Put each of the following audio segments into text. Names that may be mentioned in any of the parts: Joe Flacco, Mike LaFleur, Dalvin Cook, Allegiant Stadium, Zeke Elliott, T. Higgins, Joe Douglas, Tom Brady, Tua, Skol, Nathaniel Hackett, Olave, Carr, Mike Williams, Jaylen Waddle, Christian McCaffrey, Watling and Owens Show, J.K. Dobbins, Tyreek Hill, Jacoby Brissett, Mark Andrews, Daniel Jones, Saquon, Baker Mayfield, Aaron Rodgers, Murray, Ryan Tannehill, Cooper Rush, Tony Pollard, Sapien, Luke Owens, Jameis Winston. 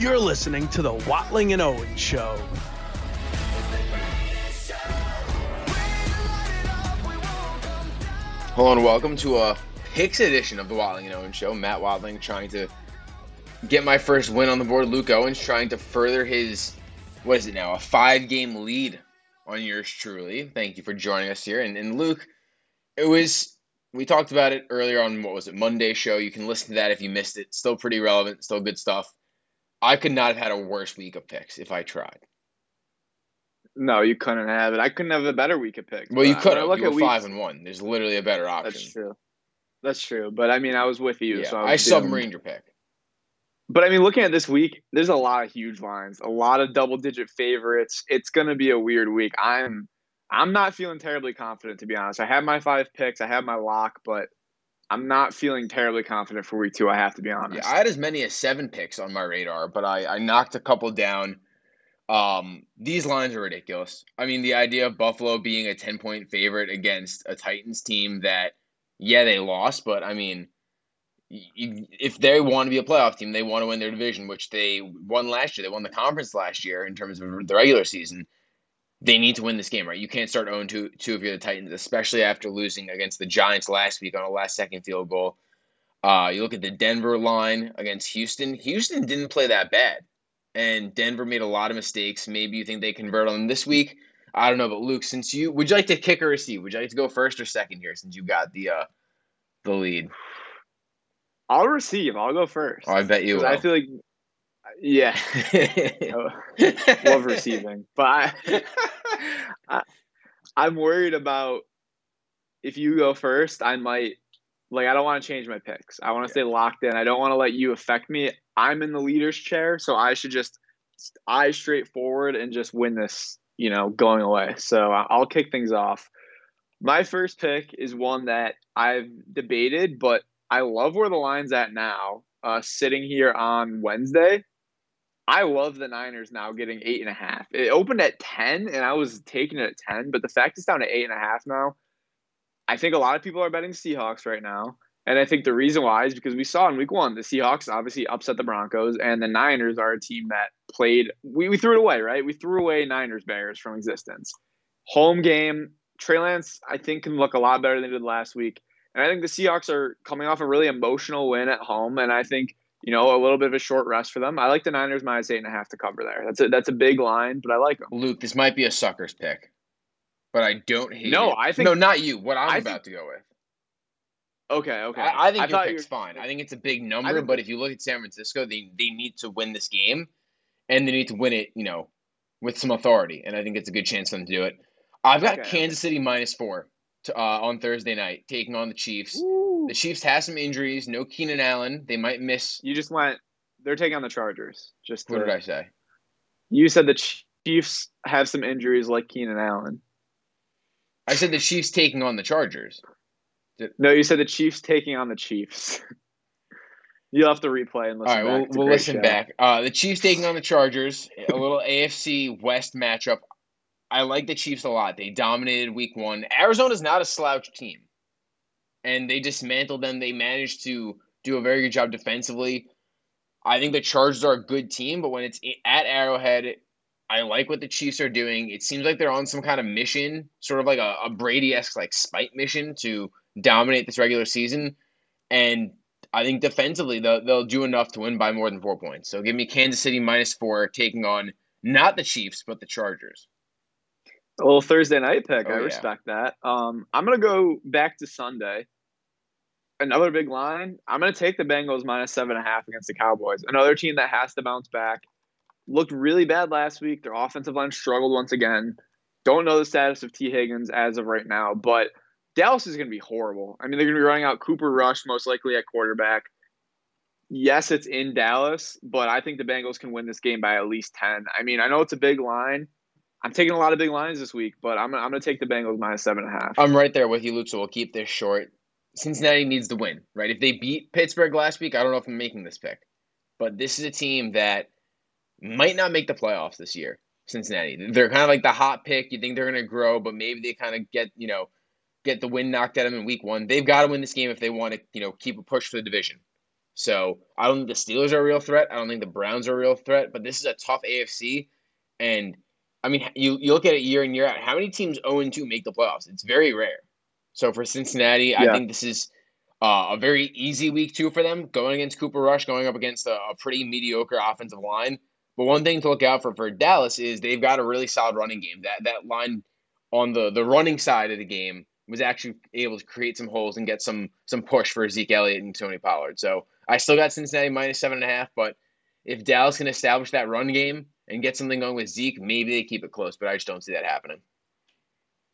You're listening to the Watling and Owens Show. Hello and welcome to a picks edition of the Watling and Owens Show. Matt Watling trying to get my first win on the board. Luke Owens trying to further his, what is it now, a 5-game lead on yours truly. Thank you for joining us here. And Luke, it was... We talked about it earlier on, what was it, Monday show. You can listen to that if you missed it. Still pretty relevant, still good stuff. I could not have had a worse week of picks if I tried. No, you couldn't have it. I couldn't have a better week of picks. Well, you could have. You were 5-1. There's literally a better option. That's true. But, I mean, I was with you. Yeah, so I submarined your pick. But, I mean, looking at this week, there's a lot of huge lines, a lot of double-digit favorites. It's going to be a weird week. I'm not feeling terribly confident, to be honest. I have my 5 picks. I have my lock, but I'm not feeling terribly confident for week 2, I have to be honest. Yeah, I had as many as 7 picks on my radar, but I knocked a couple down. These lines are ridiculous. I mean, the idea of Buffalo being a 10-point favorite against a Titans team that, yeah, they lost, but, I mean, if they want to be a playoff team, they want to win their division, which they won last year. They won the conference last year in terms of the regular season. They need to win this game, right? You can't start 0-2 if you're the Titans, especially after losing against the Giants last week on a last-second field goal. You look at the Denver line against Houston. Houston didn't play that bad, and Denver made a lot of mistakes. Maybe you think they convert on them this week. I don't know, but Luke, since you – would you like to kick or receive? Would you like to go first or second here since you got the lead? I'll receive. I'll go first. Oh, I bet you will. I feel like – yeah. Love receiving. But I'm worried about if you go first, I might – like, I don't want to change my picks. I want to stay locked in. I don't want to let you affect me. I'm in the leader's chair, so I should just eye straight forward and just win this, you know, going away. So I'll kick things off. My first pick is one that I've debated, but I love where the line's at now. Sitting here on Wednesday. I love the Niners now getting 8.5. It opened at 10, and I was taking it at 10, but the fact it's down to 8.5 now, I think a lot of people are betting Seahawks right now, and I think the reason why is because we saw in week 1, the Seahawks obviously upset the Broncos, and the Niners are a team that played, we threw it away, right? We threw away Niners Bears from existence. Home game, Trey Lance, I think, can look a lot better than he did last week, and I think the Seahawks are coming off a really emotional win at home, and I think, you know, a little bit of a short rest for them. I like the Niners minus 8.5 to cover there. That's a big line, but I like them. Luke, this might be a sucker's pick, but I don't hate it. No, not you. What I'm about to go with. Okay. I think your pick's fine. I think it's a big number, but if you look at San Francisco, they need to win this game, and they need to win it, you know, with some authority, and I think it's a good chance for them to do it. I've got Kansas City minus 4. On Thursday night, taking on the Chiefs. Ooh. The Chiefs have some injuries. No Keenan Allen. They might miss. You just went – they're taking on the Chargers. What did I say? You said the Chiefs have some injuries like Keenan Allen. I said the Chiefs taking on the Chargers. No, you said the Chiefs taking on the Chiefs. You'll have to replay and listen back. All right, we'll listen back. The Chiefs taking on the Chargers, a little AFC West matchup. I like the Chiefs a lot. They dominated week 1. Arizona's not a slouch team, and they dismantled them. They managed to do a very good job defensively. I think the Chargers are a good team, but when it's at Arrowhead, I like what the Chiefs are doing. It seems like they're on some kind of mission, sort of like a Brady-esque like spite mission to dominate this regular season, and I think defensively they'll do enough to win by more than 4 points. So give me Kansas City minus 4 taking on not the Chiefs but the Chargers. A little Thursday night pick. I respect that. I'm going to go back to Sunday. Another big line. I'm going to take the Bengals minus 7.5 against the Cowboys. Another team that has to bounce back. Looked really bad last week. Their offensive line struggled once again. Don't know the status of T. Higgins as of right now, but Dallas is going to be horrible. I mean, they're going to be running out Cooper Rush most likely at quarterback. Yes, it's in Dallas, but I think the Bengals can win this game by at least 10. I mean, I know it's a big line. I'm taking a lot of big lines this week, but I'm going to take the Bengals minus 7.5. I'm right there with you, Luke, so we'll keep this short. Cincinnati needs to win, right? If they beat Pittsburgh last week, I don't know if I'm making this pick. But this is a team that might not make the playoffs this year, Cincinnati. They're kind of like the hot pick. You think they're going to grow, but maybe they kind of get the wind knocked at them in week 1. They've got to win this game if they want to, you know, keep a push for the division. So I don't think the Steelers are a real threat. I don't think the Browns are a real threat. But this is a tough AFC. And, I mean, you look at it year in, year out. How many teams 0-2 make the playoffs? It's very rare. So for Cincinnati, I think this is a very easy week two for them, going against Cooper Rush, going up against a pretty mediocre offensive line. But one thing to look out for Dallas is they've got a really solid running game. That line on the running side of the game was actually able to create some holes and get some push for Zeke Elliott and Tony Pollard. So I still got Cincinnati -7.5, but if Dallas can establish that run game and get something going with Zeke, maybe they keep it close, but I just don't see that happening.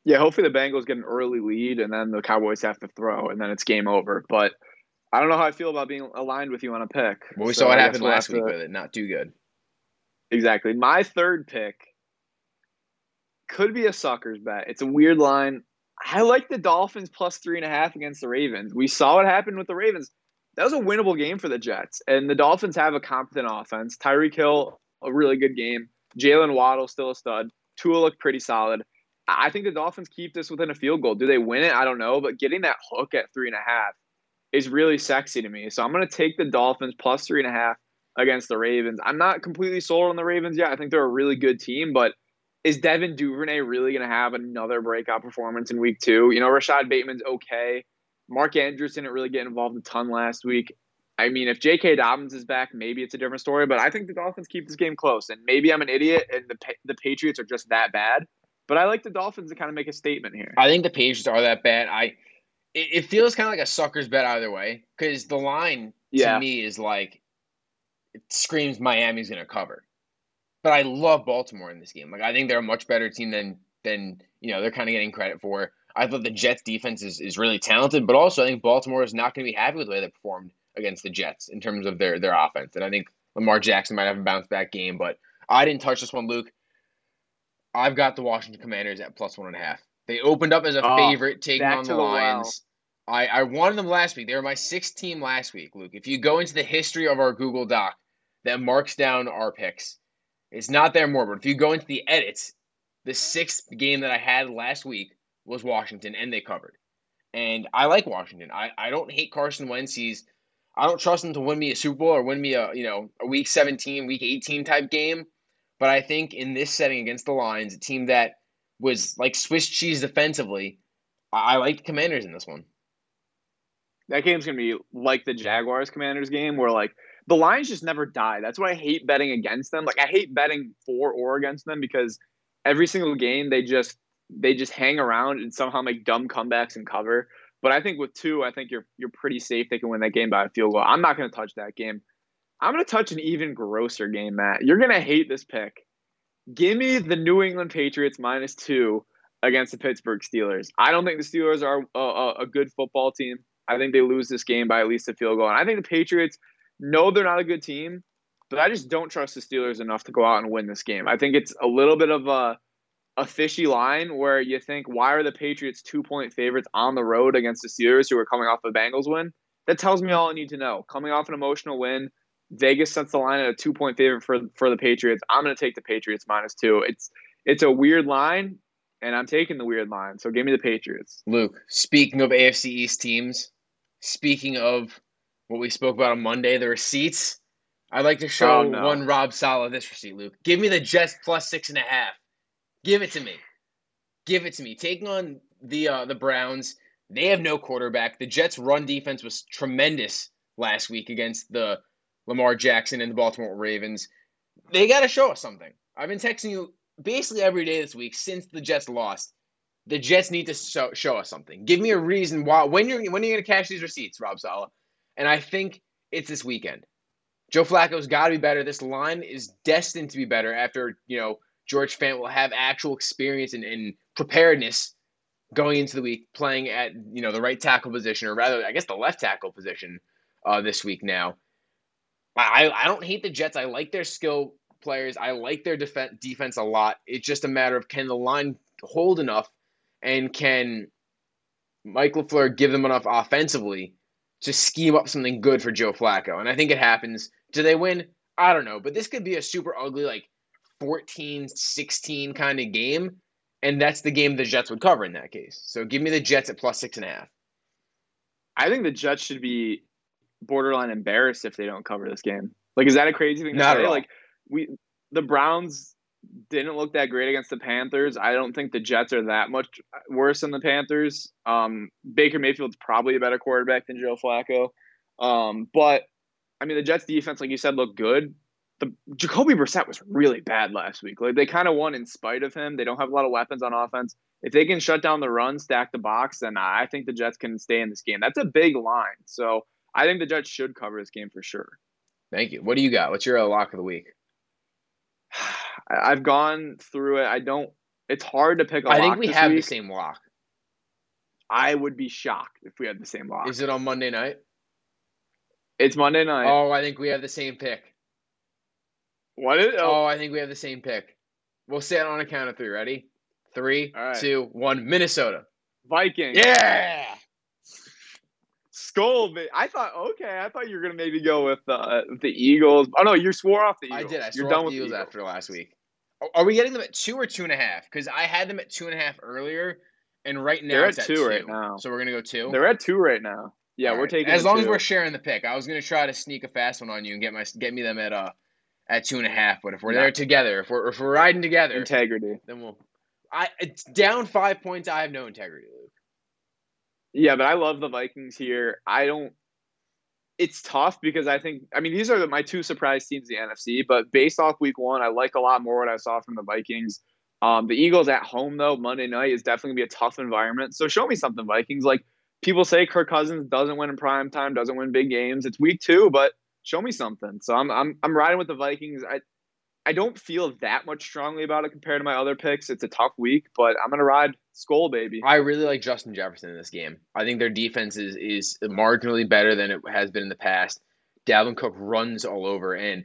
Yeah, hopefully the Bengals get an early lead and then the Cowboys have to throw and then it's game over. But I don't know how I feel about being aligned with you on a pick. Well, we saw what happened last week with it. Not too good. Exactly. My third pick could be a sucker's bet. It's a weird line. I like the Dolphins +3.5 against the Ravens. We saw what happened with the Ravens. That was a winnable game for the Jets. And the Dolphins have a competent offense. Tyreek Hill, a really good game. Jaylen Waddle, still a stud. Tua looked pretty solid. I think the Dolphins keep this within a field goal. Do they win it? I don't know. But getting that hook at 3.5 is really sexy to me. So I'm going to take the Dolphins +3.5 against the Ravens. I'm not completely sold on the Ravens yet. I think they're a really good team. But is Devin Duvernay really going to have another breakout performance in week two? You know, Rashad Bateman's okay. Mark Andrews didn't really get involved a ton last week. I mean, if J.K. Dobbins is back, maybe it's a different story. But I think the Dolphins keep this game close. And maybe I'm an idiot and the Patriots are just that bad. But I like the Dolphins to kind of make a statement here. I think the Patriots are that bad. It feels kind of like a sucker's bet either way, because the line to me is like, it screams Miami's going to cover. But I love Baltimore in this game. Like, I think they're a much better team than you know, they're kind of getting credit for. I thought the Jets defense is really talented, but also I think Baltimore is not going to be happy with the way they performed against the Jets in terms of their offense. And I think Lamar Jackson might have a bounce-back game, but I didn't touch this one, Luke. I've got the Washington Commanders at +1.5. They opened up as a favorite, taking on the Lions. I wanted them last week. They were my sixth team last week, Luke. If you go into the history of our Google Doc that marks down our picks, it's not there more. But if you go into the edits, the sixth game that I had last week was Washington, and they covered. And I like Washington. I don't hate Carson Wentz. I don't trust him to win me a Super Bowl or win me a Week 17, Week 18 type game. But I think in this setting against the Lions, a team that was like Swiss cheese defensively, I like the Commanders in this one. That game's going to be like the Jaguars-Commanders game where, like, the Lions just never die. That's why I hate betting against them. Like, I hate betting for or against them because every single game they just hang around and somehow make dumb comebacks and cover. But I think with two, I think you're pretty safe they can win that game by a field goal. I'm not going to touch that game. I'm going to touch an even grosser game, Matt. You're going to hate this pick. Give me the New England Patriots -2 against the Pittsburgh Steelers. I don't think the Steelers are a good football team. I think they lose this game by at least a field goal. And I think the Patriots know they're not a good team, but I just don't trust the Steelers enough to go out and win this game. I think it's a little bit of a fishy line where you think, why are the Patriots 2-point favorites on the road against the Steelers who are coming off the Bengals win? That tells me all I need to know. Coming off an emotional win, Vegas sets the line at a 2-point favorite for the Patriots. I'm going to take the Patriots -2. It's a weird line, and I'm taking the weird line. So give me the Patriots. Luke, speaking of AFC East teams, speaking of what we spoke about on Monday, the receipts, I'd like to show one Rob Sala this receipt, Luke. Give me the Jets +6.5. Give it to me. Taking on the Browns, they have no quarterback. The Jets' run defense was tremendous last week against the Lamar Jackson and the Baltimore Ravens. They got to show us something. I've been texting you basically every day this week since the Jets lost. The Jets need to show us something. Give me a reason why. When are you going to cash these receipts, Rob Sala? And I think it's this weekend. Joe Flacco's got to be better. This line is destined to be better after, you know, George Fant will have actual experience and preparedness going into the week, playing at, you know, the right tackle position, or rather, I guess the left tackle position this week now. I don't hate the Jets. I like their skill players. I like their defense a lot. It's just a matter of, can the line hold enough, and can Mike LaFleur give them enough offensively to scheme up something good for Joe Flacco? And I think it happens. Do they win? I don't know. But this could be a super ugly, like 14-16 kind of game, and that's the game the Jets would cover in that case. So give me the Jets at +6.5. I think the Jets should be borderline embarrassed if they don't cover this game. Like, is that a crazy thing to say? Like, the Browns didn't look that great against the Panthers. I don't think the Jets are that much worse than the Panthers. Baker Mayfield's probably a better quarterback than Joe Flacco. But, I mean, the Jets' defense, like you said, looked good. Jacoby Brissett was really bad last week. Like, they kind of won in spite of him. They don't have a lot of weapons on offense. If they can shut down the run, stack the box, then I think the Jets can stay in this game. That's a big line. So I think the Jets should cover this game for sure. Thank you. What do you got? What's your lock of the week? I've gone through it. It's hard to pick a lock. I think we have the same lock. I would be shocked if we had the same lock. Is it on Monday night? It's Monday night. Oh, I think we have the same pick. What is it? Oh, I think we have the same pick. We'll say it on a count of three. Ready? 3, 2, 1. Minnesota. Vikings. Yeah. Skull. I thought you were going to maybe go with the Eagles. Oh, no. You swore off the Eagles. I did. I swore you're done with the Eagles after last week. Are we getting them at 2 or 2.5? Because I had them at 2.5 earlier, and right now they're at 2 right now. So we're going to go 2? They're at 2 right now. Yeah, all we're taking as long 2. As we're sharing the pick. I was going to try to sneak a fast one on you and get me them at 2.5, but if we're there together, if we're riding together, integrity, then it's down 5 points. I have no integrity, Luke. Yeah, but I love the Vikings here. It's tough because I mean these are my two surprise teams in the NFC, but based off week one, I like a lot more what I saw from the Vikings. The Eagles at home though, Monday night is definitely gonna be a tough environment. So show me something, Vikings. Like, people say Kirk Cousins doesn't win in prime time, doesn't win big games. It's week 2, but show me something. So I'm riding with the Vikings. I don't feel that much strongly about it compared to my other picks. It's a tough week, but I'm gonna ride Skol, baby. I really like Justin Jefferson in this game. I think their defense is marginally better than it has been in the past. Dalvin Cook runs all over, and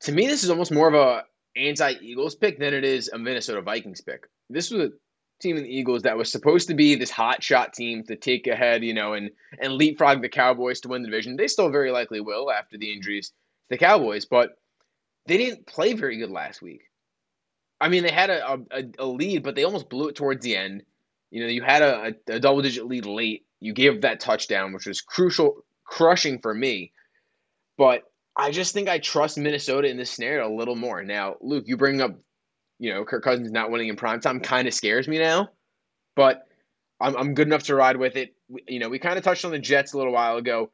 to me, this is almost more of a anti-Eagles pick than it is a Minnesota Vikings pick. This was a team in the Eagles that was supposed to be this hot shot team to take ahead, and leapfrog the Cowboys to win the division. They still very likely will after the injuries to the Cowboys, but they didn't play very good last week. I mean, they had a lead, but they almost blew it towards the end. You had a double-digit lead late. You gave that touchdown, which was crucial, crushing for me. But I just think I trust Minnesota in this scenario a little more. Now, Luke, you bring up Kirk Cousins not winning in primetime kind of scares me now, but I'm good enough to ride with it. We kind of touched on the Jets a little while ago.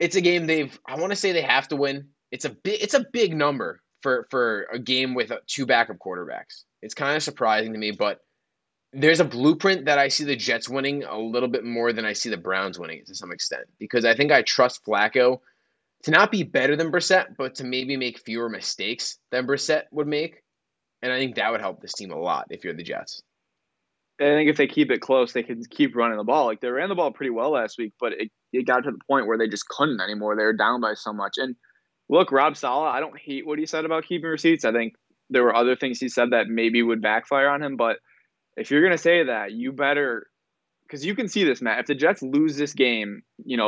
It's a game I want to say they have to win. It's a big number for a game with two backup quarterbacks. It's kind of surprising to me, but there's a blueprint that I see the Jets winning a little bit more than I see the Browns winning it to some extent, because I think I trust Flacco to not be better than Brissett, but to maybe make fewer mistakes than Brissett would make. And I think that would help this team a lot if you're the Jets. I think if they keep it close, they can keep running the ball. Like, they ran the ball pretty well last week, but it got to the point where they just couldn't anymore. They were down by so much. And look, Rob Sala, I don't hate what he said about keeping receipts. I think there were other things he said that maybe would backfire on him. But if you're going to say that, you better – because you can see this, Matt. If the Jets lose this game,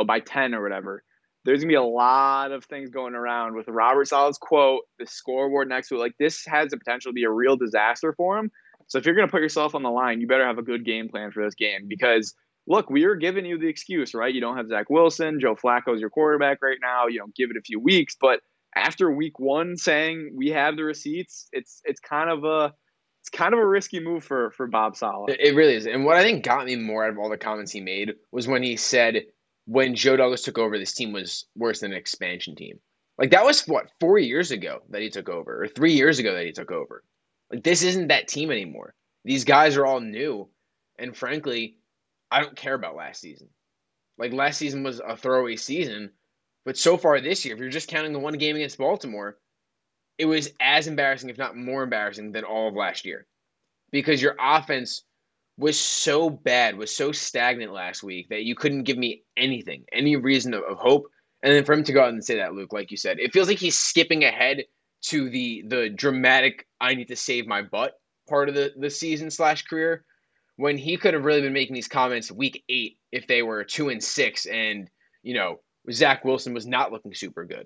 by 10 or whatever, there's going to be a lot of things going around with Robert Sala's quote, the scoreboard next to it. Like, this has the potential to be a real disaster for him. So if you're going to put yourself on the line, you better have a good game plan for this game. Because, look, we are giving you the excuse, right? You don't have Zach Wilson. Joe Flacco is your quarterback right now. Give it a few weeks. But after week 1 saying we have the receipts, it's kind of a risky move for Bob Sala. It really is. And what I think got me more out of all the comments he made was when he said – when Joe Douglas took over, this team was worse than an expansion team. Like, that was, 4 years ago that he took over, or 3 years ago that he took over. Like, this isn't that team anymore. These guys are all new, and frankly, I don't care about last season. Like, last season was a throwaway season, but so far this year, if you're just counting the one game against Baltimore, it was as embarrassing, if not more embarrassing, than all of last year. Because your offense was so bad, was so stagnant last week that you couldn't give me anything, any reason of hope. And then for him to go out and say that, Luke, like you said, it feels like he's skipping ahead to the dramatic I need to save my butt part of the season / career, when he could have really been making these comments week 8 if they were 2-6 and, Zach Wilson was not looking super good.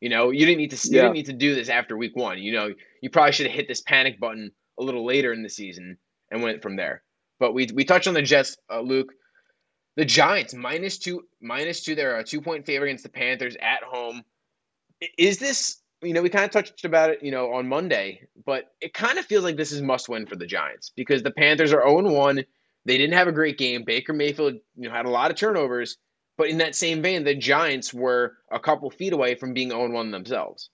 You didn't need to do this after week 1. You probably should have hit this panic button a little later in the season and went from there. But we touched on the Jets, Luke. The Giants, minus two. They're a 2-point favorite against the Panthers at home. Is this, we kind of touched about it, on Monday, but it kind of feels like this is must win for the Giants because the Panthers are 0-1. They didn't have a great game. Baker Mayfield, had a lot of turnovers, but in that same vein, the Giants were a couple feet away from being 0-1 themselves.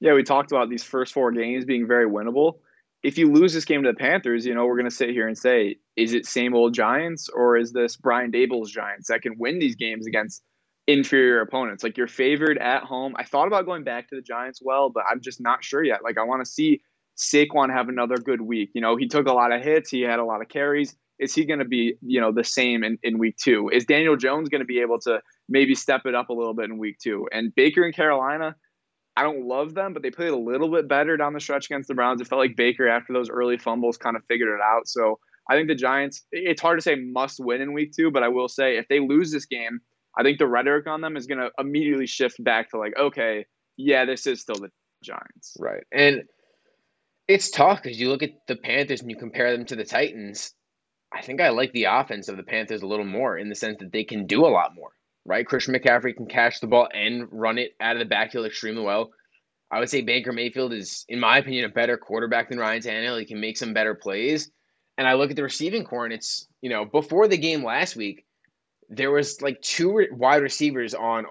Yeah, we talked about these first four games being very winnable. If you lose this game to the Panthers, we're going to sit here and say, is it same old Giants or is this Brian Daboll's Giants that can win these games against inferior opponents? Like, you're favored at home. I thought about going back to the Giants, but I'm just not sure yet. Like, I want to see Saquon have another good week. He took a lot of hits. He had a lot of carries. Is he going to be, the same in week two? Is Daniel Jones going to be able to maybe step it up a little bit in week two? And Baker and Carolina, I don't love them, but they played a little bit better down the stretch against the Browns. It felt like Baker, after those early fumbles, kind of figured it out. So I think the Giants, it's hard to say must win in week two, but I will say if they lose this game, I think the rhetoric on them is going to immediately shift back to like, okay, yeah, this is still the Giants. Right. And it's tough because you look at the Panthers and you compare them to the Titans. I think I like the offense of the Panthers a little more in the sense that they can do a lot more. Right, Christian McCaffrey can catch the ball and run it out of the backfield extremely well. I would say Baker Mayfield is, in my opinion, a better quarterback than Ryan Tannehill. He can make some better plays. And I look at the receiving core, and it's, before the game last week, there was like two wide receivers on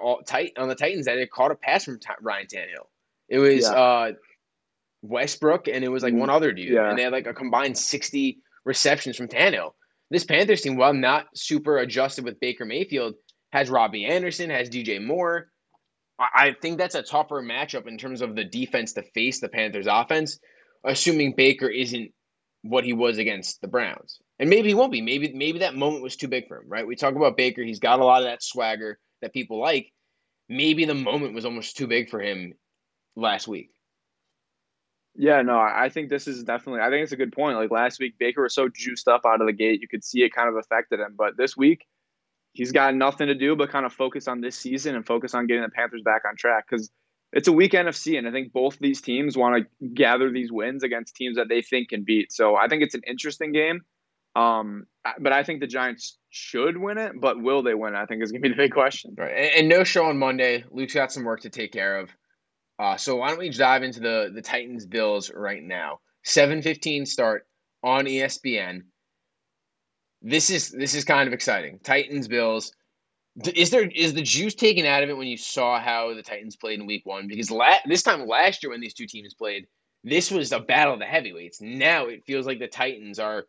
the Titans that had caught a pass from Ryan Tannehill. It was Westbrook, and it was like one other dude. Yeah. And they had like a combined 60 receptions from Tannehill. This Panthers team, while not super adjusted with Baker Mayfield, has Robbie Anderson, has DJ Moore. I think that's a tougher matchup in terms of the defense to face the Panthers' offense, assuming Baker isn't what he was against the Browns. And maybe he won't be. Maybe that moment was too big for him, right? We talk about Baker. He's got a lot of that swagger that people like. Maybe the moment was almost too big for him last week. Yeah, no, I think this is definitely – I think it's a good point. Like last week, Baker was so juiced up out of the gate. You could see it kind of affected him. But this week – he's got nothing to do but kind of focus on this season and focus on getting the Panthers back on track because it's a weak NFC, and I think both these teams want to gather these wins against teams that they think can beat. So I think it's an interesting game, but I think the Giants should win it, but will they win it, I think is going to be the big question. Right. And no show on Monday. Luke's got some work to take care of. So why don't we dive into the Titans-Bills right now. 7:15 start on ESPN. This is kind of exciting. Titans, Bills. Is the juice taken out of it when you saw how the Titans played in week one? Because this time last year when these two teams played, this was a battle of the heavyweights. Now it feels like the Titans are,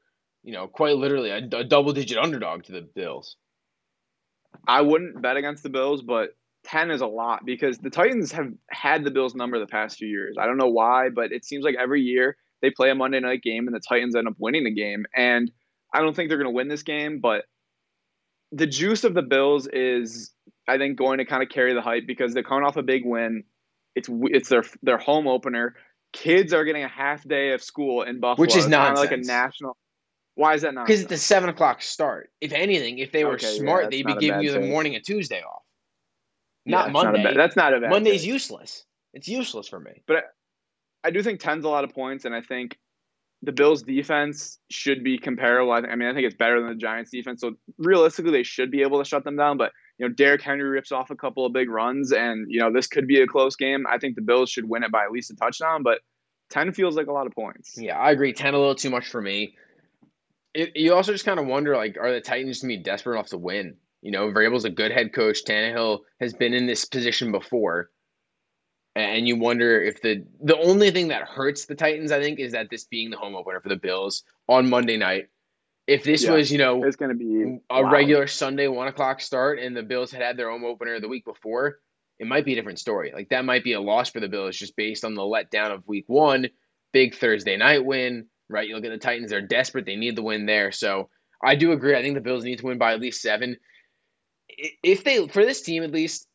quite literally a double-digit underdog to the Bills. I wouldn't bet against the Bills, but 10 is a lot because the Titans have had the Bills number the past few years. I don't know why, but it seems like every year they play a Monday night game and the Titans end up winning the game. And I don't think they're going to win this game, but the juice of the Bills is, I think, going to kind of carry the hype because they're coming off a big win. It's their home opener. Kids are getting a half day of school in Buffalo, which is nonsense. Kind of like a national. Why is that nonsense? Because it's a 7:00 start. If anything, if they were smart, they'd be giving you the morning of Tuesday off, not Monday. That's not a bad. Monday's useless. It's useless for me. But I do think 10's a lot of points, and I think the Bills' defense should be comparable. I think it's better than the Giants' defense. So realistically, they should be able to shut them down. But, Derrick Henry rips off a couple of big runs, and, this could be a close game. I think the Bills should win it by at least a touchdown, but 10 feels like a lot of points. Yeah, I agree. 10 a little too much for me. You also just kind of wonder, like, are the Titans going to be desperate enough to win? Vrabel's a good head coach. Tannehill has been in this position before. And you wonder if the only thing that hurts the Titans, I think, is that this being the home opener for the Bills on Monday night. If this was, it's going to be a regular Sunday 1:00 start and the Bills had their home opener the week before, it might be a different story. Like that might be a loss for the Bills just based on the letdown of week one, big Thursday night win, right? You look at the Titans, they're desperate. They need the win there. So I do agree. I think the Bills need to win by at least 7. If they, for this team at least,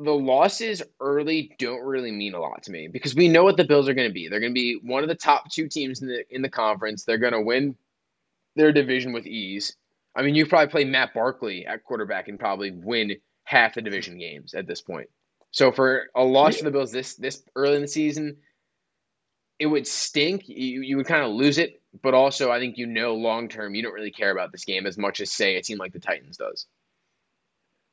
the losses early don't really mean a lot to me because we know what the Bills are going to be. They're going to be one of the top two teams in the conference. They're going to win their division with ease. I mean, you probably play Matt Barkley at quarterback and probably win half the division games at this point. So for a loss for the Bills this early in the season, it would stink. You would kind of lose it. But also, I think, long-term, you don't really care about this game as much as, say, it seemed like the Titans does.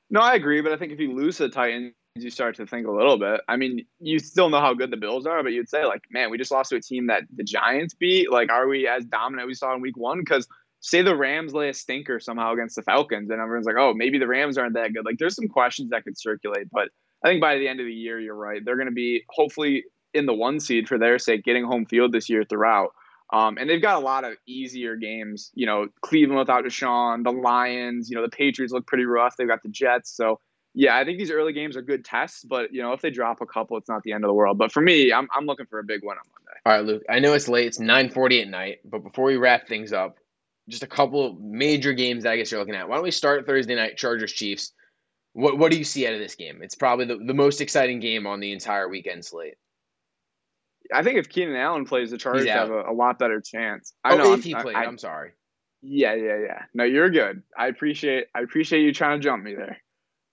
No, I agree. But I think if you lose the Titans, you start to think a little bit. I mean, you still know how good the Bills are, but you'd say, like, man, we just lost to a team that the Giants beat. Like, are we as dominant as we saw in week one? Because say the Rams lay a stinker somehow against the Falcons, and everyone's like, oh, maybe the Rams aren't that good. Like, there's some questions that could circulate. But I think by the end of the year, you're right. They're going to be hopefully in the one seed for their sake, getting home field this year throughout. And they've got a lot of easier games, Cleveland without Deshaun, the Lions, the Patriots look pretty rough. They've got the Jets. So, yeah, I think these early games are good tests. But, if they drop a couple, it's not the end of the world. But for me, I'm looking for a big win on Monday. All right, Luke, I know it's late. It's 9:40 at night. But before we wrap things up, just a couple of major games that I guess you're looking at. Why don't we start Thursday night, Chargers-Chiefs. What do you see out of this game? It's probably the most exciting game on the entire weekend slate. I think if Keenan Allen plays, the Chargers have a lot better chance. I'm sorry. Yeah. No, you're good. I appreciate you trying to jump me there.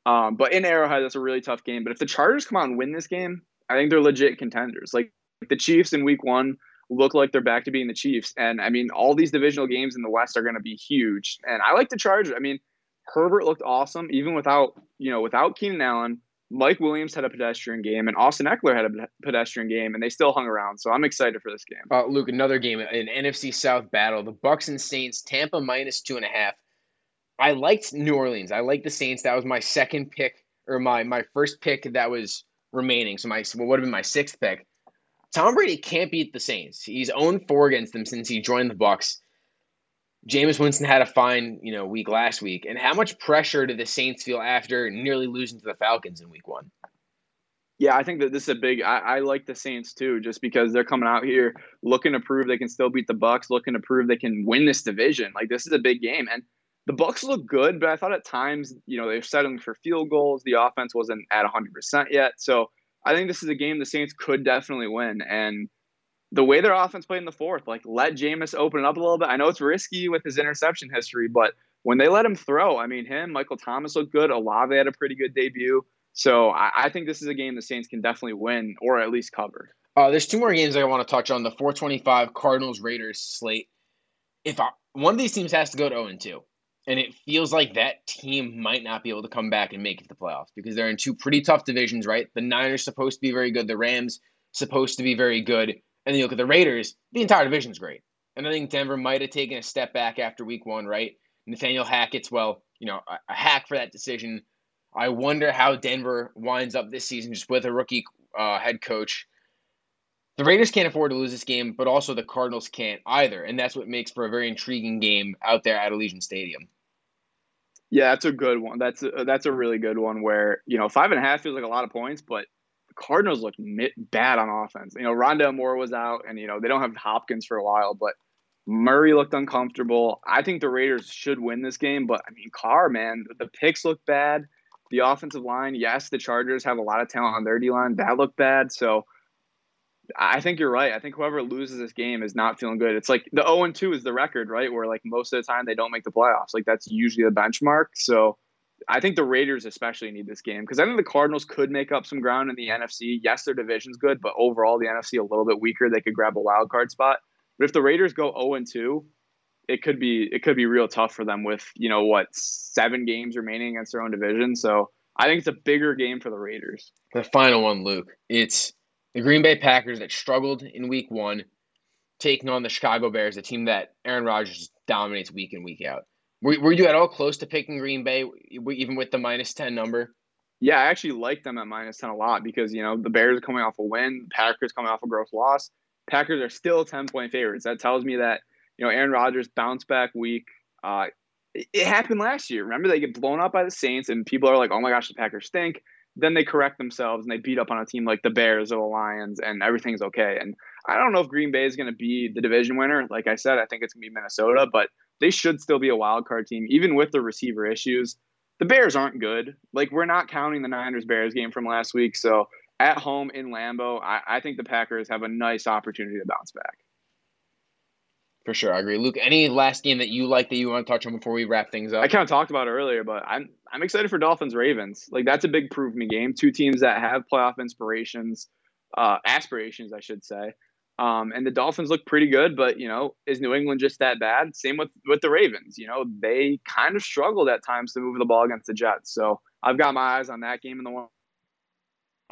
But in Arrowhead, that's a really tough game. But if the Chargers come out and win this game, I think they're legit contenders. Like the Chiefs in week one look like they're back to being the Chiefs. And, I mean, all these divisional games in the West are going to be huge. And I like the Chargers. I mean, Herbert looked awesome even without Keenan Allen. Mike Williams had a pedestrian game, and Austin Eckler had a pedestrian game, and they still hung around. So I'm excited for this game. Luke, another game, an NFC South battle. The Bucs and Saints, Tampa -2.5. I liked New Orleans. I liked the Saints. That was my second pick, or my first pick that was remaining. So what would have been my sixth pick. Tom Brady can't beat the Saints. He's 0-4 against them since he joined the Bucs. Jameis Winston had a fine, week last week. And how much pressure did the Saints feel after nearly losing to the Falcons in week one? Yeah, I think that this is I like the Saints too, just because they're coming out here looking to prove they can still beat the Bucs, looking to prove they can win this division. Like, this is a big game. And the Bucs look good, but I thought at times, they were settling for field goals. The offense wasn't at 100% yet. So I think this is a game the Saints could definitely win. And the way their offense played in the fourth, let Jameis open it up a little bit. I know it's risky with his interception history, but when they let him throw, Michael Thomas looked good. Olave had a pretty good debut. So I think this is a game the Saints can definitely win or at least cover. There's two more games that I want to touch on. The 4:25 Cardinals-Raiders slate. If one of these teams has to go to 0-2, and it feels like that team might not be able to come back and make it to the playoffs because they're in two pretty tough divisions, right? The Niners supposed to be very good. The Rams supposed to be very good. And then you look at the Raiders, the entire division's great. And I think Denver might have taken a step back after week one, right? Nathaniel Hackett's, a hack for that decision. I wonder how Denver winds up this season just with a rookie head coach. The Raiders can't afford to lose this game, but also the Cardinals can't either. And that's what makes for a very intriguing game out there at Allegiant Stadium. Yeah, that's a good one. That's a really good one where, 5.5 feels like a lot of points, but Cardinals look bad on offense. Rondell Moore was out, and they don't have Hopkins for a while, but Murray looked uncomfortable. I think the Raiders should win this game, but Carr, man, the picks look bad. The offensive line, yes, the Chargers have a lot of talent on their D-line. That looked bad, so I think you're right. I think whoever loses this game is not feeling good. It's like the 0-2 is the record, right, where most of the time they don't make the playoffs. That's usually the benchmark, so I think the Raiders especially need this game because I think the Cardinals could make up some ground in the NFC. Yes, their division's good, but overall the NFC a little bit weaker. They could grab a wild card spot. But if the Raiders go 0-2, it could be real tough for them with 7 games remaining against their own division. So I think it's a bigger game for the Raiders. The final one, Luke. It's the Green Bay Packers that struggled in Week One, taking on the Chicago Bears, a team that Aaron Rodgers dominates week in week out. Were you at all close to picking Green Bay, even with the -10 number? Yeah, I actually like them at -10 a lot because, the Bears are coming off a win. The Packers coming off a gross loss. Packers are still 10-point favorites. That tells me that, Aaron Rodgers' bounce-back week, it happened last year. Remember, they get blown up by the Saints, and people are like, oh, my gosh, the Packers stink. Then they correct themselves, and they beat up on a team like the Bears or the Lions, and everything's okay. And I don't know if Green Bay is going to be the division winner. Like I said, I think it's going to be Minnesota, but they should still be a wild card team, even with the receiver issues. The Bears aren't good. We're not counting the Niners-Bears game from last week. So, at home in Lambeau, I think the Packers have a nice opportunity to bounce back. For sure, I agree. Luke, any last game that you like that you want to touch on before we wrap things up? I kind of talked about it earlier, but I'm excited for Dolphins-Ravens. That's a big prove-me game. Two teams that have playoff aspirations, I should say. And the Dolphins look pretty good, but, you know, is New England just that bad? Same with the Ravens. You know, they kind of struggled at times to move the ball against the Jets. So I've got my eyes on that game in the 1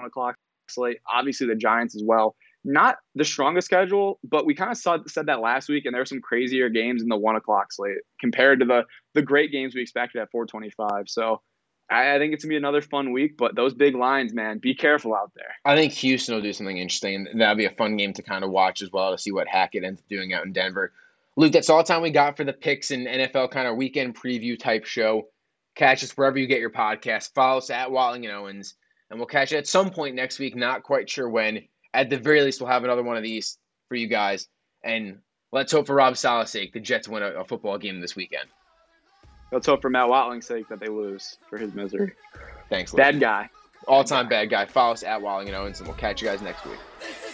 o'clock slate. Obviously, the Giants as well. Not the strongest schedule, but we kind of said that last week, and there are some crazier games in the 1 o'clock slate compared to the great games we expected at 4:25. So I think it's going to be another fun week, but those big lines, man, be careful out there. I think Houston will do something interesting, and that'll be a fun game to kind of watch as well to see what Hackett ends up doing out in Denver. Luke, that's all the time we got for the picks and NFL kind of weekend preview type show. Catch us wherever you get your podcast. Follow us at Watling and Owens, and we'll catch you at some point next week, not quite sure when. At the very least, we'll have another one of these for you guys, and let's hope for Rob Sala's sake the Jets win a football game this weekend. Let's hope for Matt Watling's sake that they lose for his misery. Thanks, Luke. Bad guy. All-time bad guy. Follow us at Watling and Owens, and we'll catch you guys next week.